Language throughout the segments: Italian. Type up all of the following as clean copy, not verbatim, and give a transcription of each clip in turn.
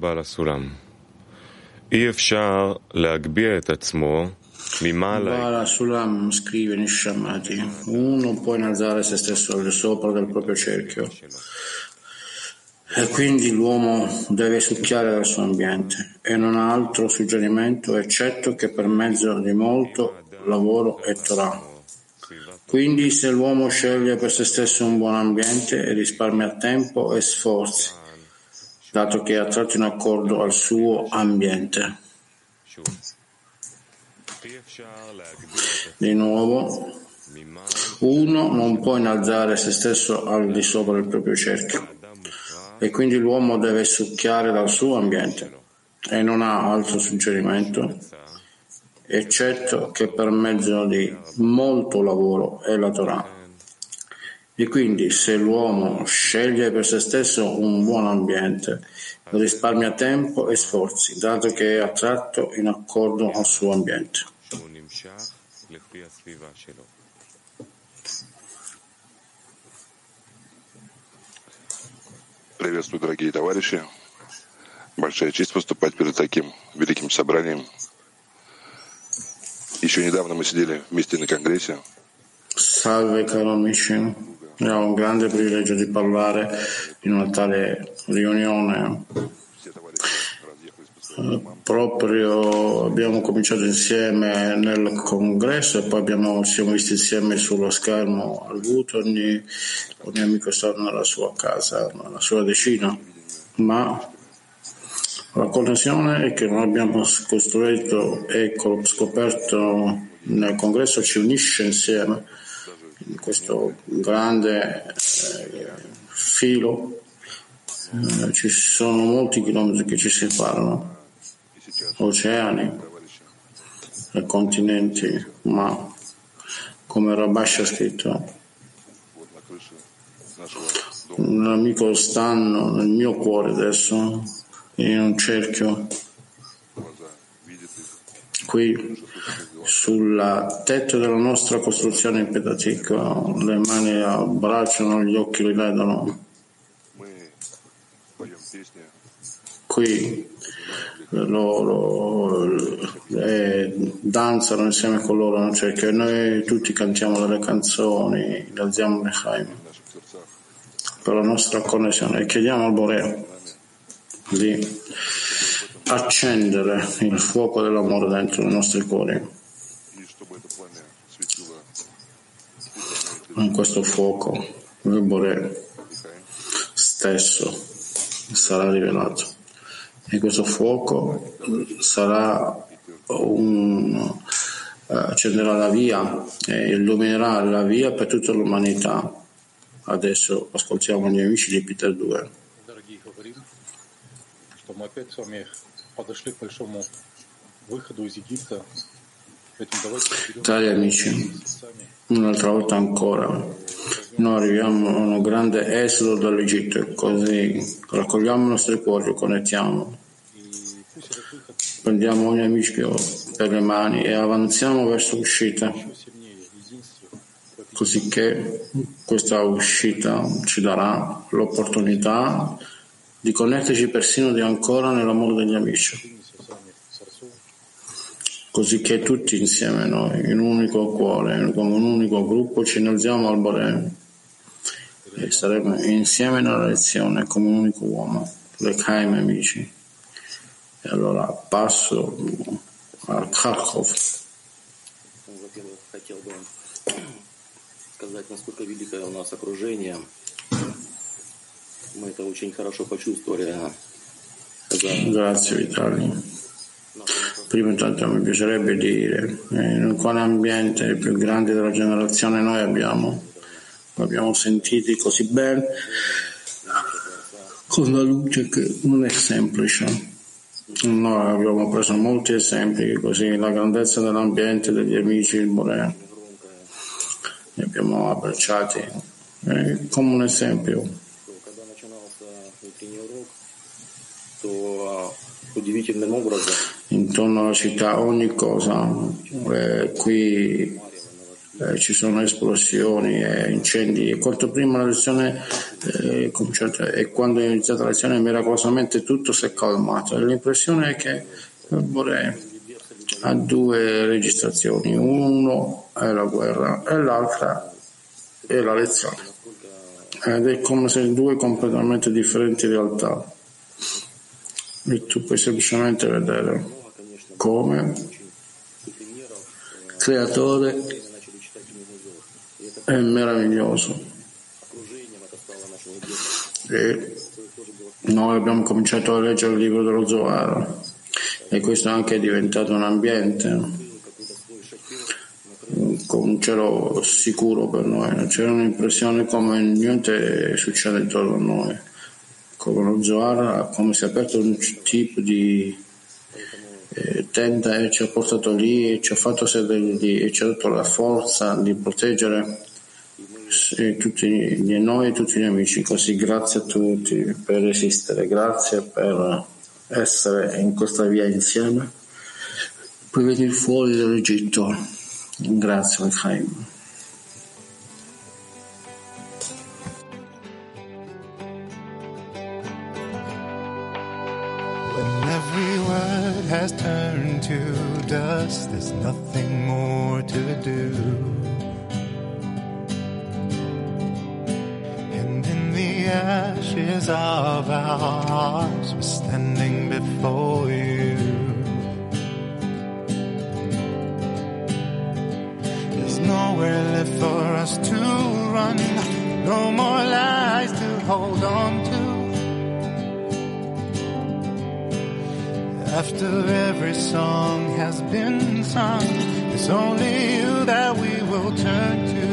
Bala Sulam. Bala Sulam scrive in Ishammati: uno può innalzare se stesso al di sopra del proprio cerchio, e quindi l'uomo deve succhiare dal suo ambiente e non ha altro suggerimento eccetto che per mezzo di molto lavoro e Torah. Quindi se l'uomo sceglie per se stesso un buon ambiente e risparmia tempo e sforzi, dato che è attratto in accordo al suo ambiente. Di nuovo, uno non può innalzare se stesso al di sopra del proprio cerchio, e quindi l'uomo deve succhiare dal suo ambiente e non ha altro suggerimento, eccetto che per mezzo di molto lavoro e la Torah. E quindi se l'uomo sceglie per se stesso un buon ambiente, risparmia tempo e sforzi, dato che è attratto in accordo al suo ambiente. Приветствую, дорогие товарищи. Большая честь выступать перед таким великим собранием. Еще недавно мы сидели вместе на конгрессе. Salve caro amici. È un grande privilegio di parlare in una tale riunione. Proprio abbiamo cominciato insieme nel congresso e poi siamo visti insieme sullo schermo al vuoto. Ogni amico sta nella sua casa, nella sua decina, ma la connessione è che non abbiamo costruito e scoperto nel congresso ci unisce insieme in questo grande filo. Ci sono molti chilometri che ci separano, oceani e continenti, ma come Rabash ha scritto, un amico stanno nel mio cuore adesso in un cerchio qui sul tetto della nostra costruzione in Pedatica. Le mani abbracciano, gli occhi li vedono. Qui danzano insieme con loro non c'è, che noi tutti cantiamo delle canzoni, alziamo le chaim per la nostra connessione e chiediamo al Boreo di accendere il fuoco dell'amore dentro i nostri cuori. In questo fuoco il Boreo stesso sarà rivelato e questo fuoco sarà accenderà la via e illuminerà la via per tutta l'umanità. Adesso ascoltiamo gli amici di Peter 2. Cari amici, un'altra volta ancora noi arriviamo a un grande esodo dall'Egitto e così raccogliamo i nostri cuori, li connettiamo, prendiamo ogni amico per le mani e avanziamo verso l'uscita, così che questa uscita ci darà l'opportunità di connetterci persino di ancora nell'amore degli amici. così che tutti insieme noi, in un unico cuore, come un unico gruppo, ci innalziamo al Boreo e saremo insieme nella lezione come un unico uomo, le Khaim amici. E allora passo al Kharkov. Сказать, насколько великое у нас окружение. Мы это очень хорошо почувствовали. Grazie Vitali. Prima intanto mi piacerebbe dire in quale ambiente il più grande della generazione noi abbiamo sentiti così bene, con la luce che non è semplice. Noi abbiamo preso molti esempi così, la grandezza dell'ambiente, degli amici, il Boreo. Li abbiamo abbracciati come un esempio. Intorno alla città ogni cosa, qui ci sono esplosioni e incendi, e quanto prima la lezione è cominciata, e quando è iniziata la lezione miracolosamente tutto si è calmato. L'impressione è che il Boreo ha due registrazioni, uno è la guerra e l'altra è la lezione, ed è come se due completamente differenti realtà, e tu puoi semplicemente vedere come creatore è meraviglioso. E noi abbiamo cominciato a leggere il libro dello Zohar, e questo anche è diventato un ambiente, un cielo sicuro per noi. C'era un'impressione come niente succede intorno a noi, come lo Zohar, come si è aperto un tipo di tenda e ci ha portato lì e ci ha fatto sedere lì e ci ha dato la forza di proteggere tutti noi e tutti gli amici. Così grazie a tutti per esistere, grazie per essere in questa via insieme, puoi venire fuori dall'Egitto. Grazie Efraim. When every word has turned to dust, there's nothing more to do. And in the ashes of our hearts, we're standing before you. There's nowhere left for us to run, no more lies to hold on to. After every song has been sung, it's only you that we will turn to.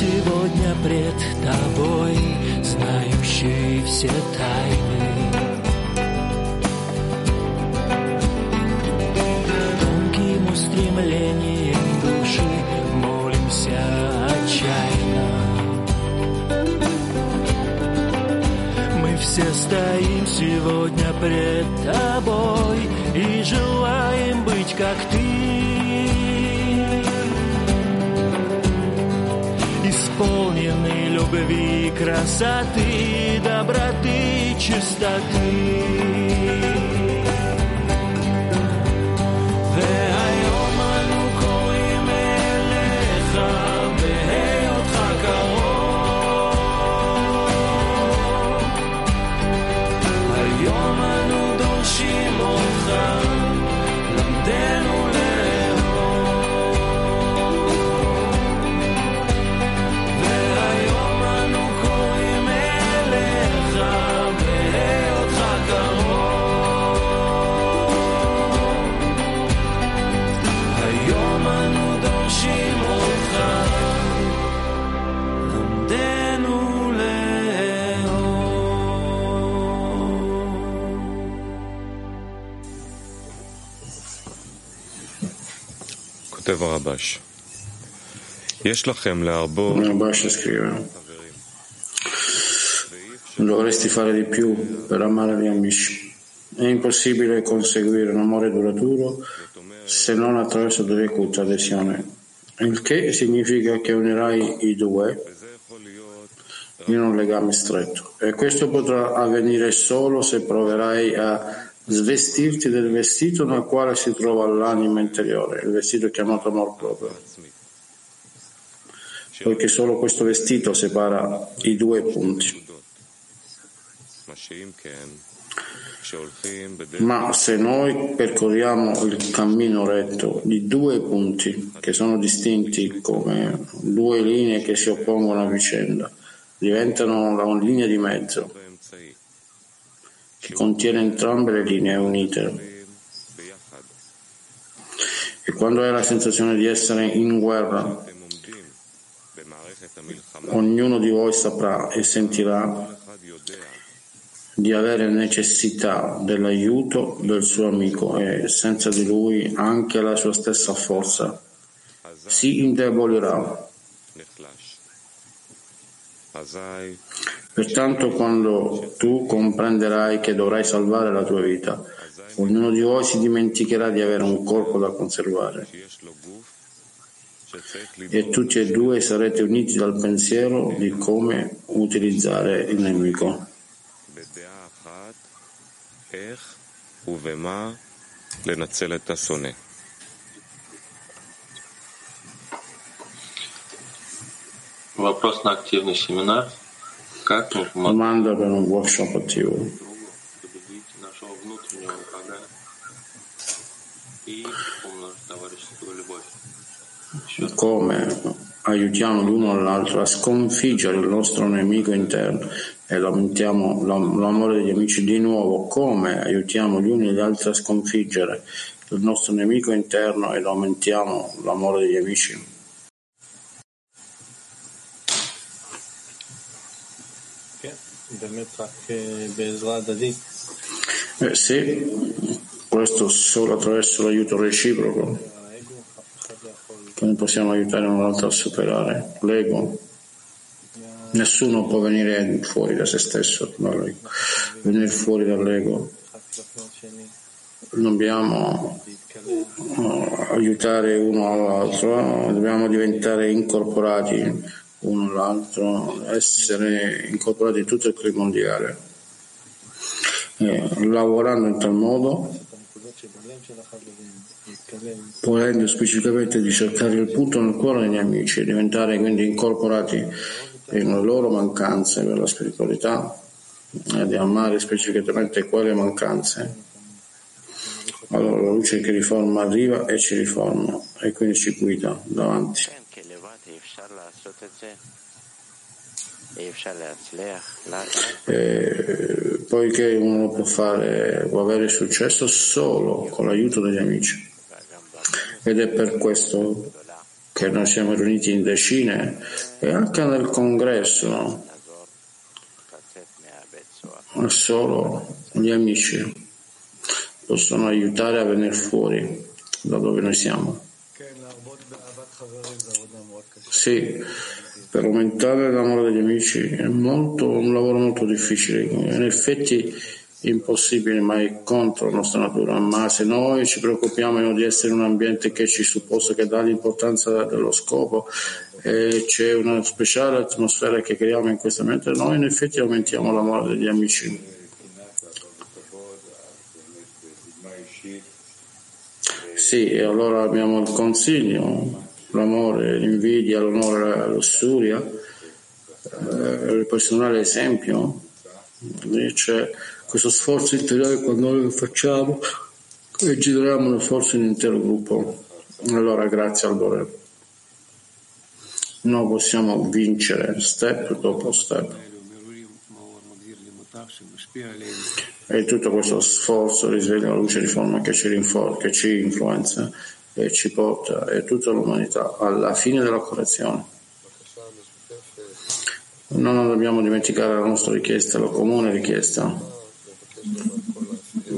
Сегодня пред тобой, знающий все тайны. Тонким устремлением души молимся отчаянно. Мы все стоим сегодня пред тобой и желаем быть как ты. Исполнены любви, красоты, доброты, чистоты. Rabash scrive: dovresti fare di più per amare gli amici. È impossibile conseguire un amore duraturo se non attraverso dell'ecuta adesione, il che significa che unirai i due in un legame stretto, e questo potrà avvenire solo se proverai a svestirti del vestito nel quale si trova l'anima interiore, il vestito chiamato amor proprio, poiché solo questo vestito separa i due punti. Ma se noi percorriamo il cammino retto di due punti che sono distinti come due linee che si oppongono a vicenda, diventano una linea di mezzo che contiene entrambe le linee unite. E quando hai la sensazione di essere in guerra, ognuno di voi saprà e sentirà di avere necessità dell'aiuto del suo amico, e senza di lui anche la sua stessa forza si indebolirà. Pertanto, quando tu comprenderai che dovrai salvare la tua vita, ognuno di voi si dimenticherà di avere un corpo da conservare, e tutti e due sarete uniti dal pensiero di come utilizzare il nemico. Вопрос на активный семинар. Как Команда per un workshop attivo. Come aiutiamo l'uno all'altro a sconfiggere il nostro nemico interno e aumentiamo l'amore degli amici di nuovo? Come aiutiamo gli uni gli altri a sconfiggere il nostro nemico interno e aumentiamo l'amore degli amici? Sì, questo solo attraverso l'aiuto reciproco noi possiamo aiutare un altro a superare l'ego. Nessuno può venire fuori da se stesso, venire fuori dall'ego. Dobbiamo aiutare uno all'altro, dobbiamo diventare incorporati uno l'altro, essere incorporati in tutto il clima mondiale, lavorando in tal modo, volendo specificamente di cercare il punto nel cuore degli amici e diventare quindi incorporati nelle loro mancanze per la spiritualità, e di amare specificatamente quelle mancanze. Allora la luce che riforma arriva e ci riforma, e quindi ci guida davanti. Poiché uno può avere successo solo con l'aiuto degli amici, ed è per questo che noi siamo riuniti in decine, e anche nel congresso solo gli amici possono aiutare a venire fuori da dove noi siamo. Sì, per aumentare l'amore degli amici è un lavoro molto difficile, in effetti impossibile, ma è contro la nostra natura. Ma se noi ci preoccupiamo di essere in un ambiente che ci suppone che dà l'importanza dello scopo, e c'è una speciale atmosfera che creiamo in questo ambiente, noi in effetti aumentiamo l'amore degli amici. Sì, e allora abbiamo il consiglio, l'amore, l'invidia, l'onore, la lussuria, il personale esempio. C'è questo sforzo interiore quando noi lo facciamo e generiamo lo sforzo in un intero gruppo. Allora grazie al Boreo noi possiamo vincere step dopo step, e tutto questo sforzo risveglia la luce di forma che ci rinforza, che ci influenza e ci porta, e tutta l'umanità alla fine della correzione. Non dobbiamo dimenticare la nostra richiesta, la comune richiesta,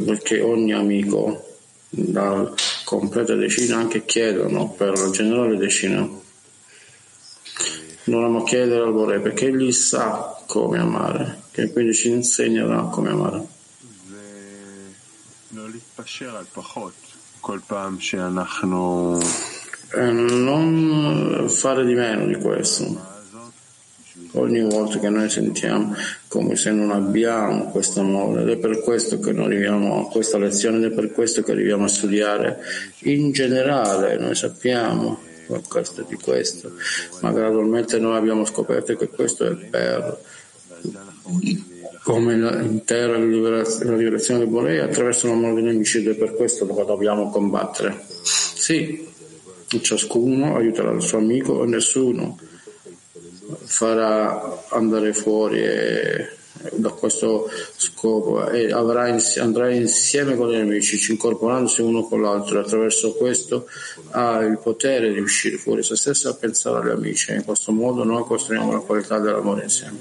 perché ogni amico dal completa decina anche chiedono per la generale decina. Dovremmo chiedere al Boreo perché egli sa come amare, che quindi ci insegnerà come amare. E non fare di meno di questo. Ogni volta che noi sentiamo come se non abbiamo questo amore, ed è per questo che noi arriviamo a questa lezione, ed è per questo che arriviamo a studiare in generale. Noi sappiamo questo di questo, ma gradualmente noi abbiamo scoperto che questo è per come l'intera liberazione del Boreo attraverso l'amore dell'omicidio, e per questo lo dobbiamo combattere. Sì, ciascuno aiuterà il suo amico e nessuno farà andare fuori da questo scopo, e andrà insieme con gli amici, ci incorporandosi uno con l'altro. Attraverso questo ha il potere di uscire fuori se stesso, a pensare agli amici. In questo modo noi costruiamo la qualità dell'amore insieme.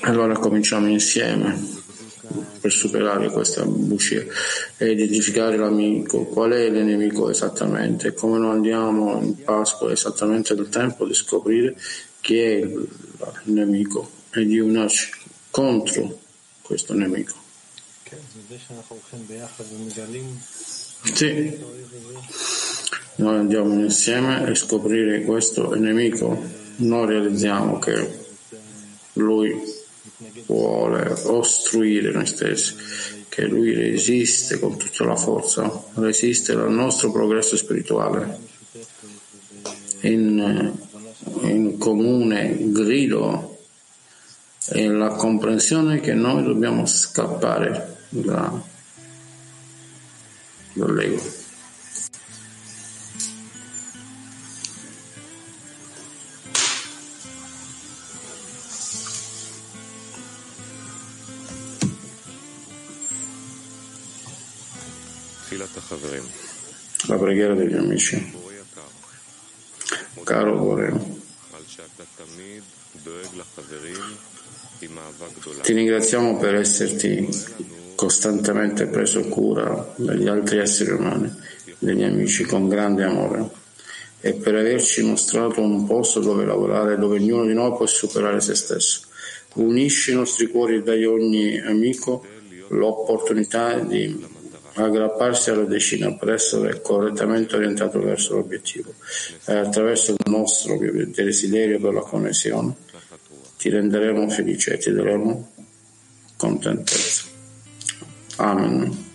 Allora cominciamo insieme per superare questa buccia e identificare l'amico, qual è il nemico esattamente, come noi andiamo in Pasqua esattamente nel tempo di scoprire chi è il nemico e di unirci contro questo nemico. Sì, noi andiamo insieme a scoprire questo nemico, noi realizziamo che lui vuole ostruire noi stessi, che lui resiste con tutta la forza, resiste al nostro progresso spirituale in comune grido e la comprensione che noi dobbiamo scappare dall'ego. La preghiera degli amici. Caro Boreo, ti ringraziamo per esserti costantemente preso cura degli altri esseri umani, degli amici, con grande amore, e per averci mostrato un posto dove lavorare, dove ognuno di noi può superare se stesso. Unisci i nostri cuori e dai a ogni amico l'opportunità di aggrapparsi alla decina per essere correttamente orientato verso l'obiettivo. Attraverso il nostro desiderio per la connessione ti renderemo felice e ti daremo contentezza. Amen.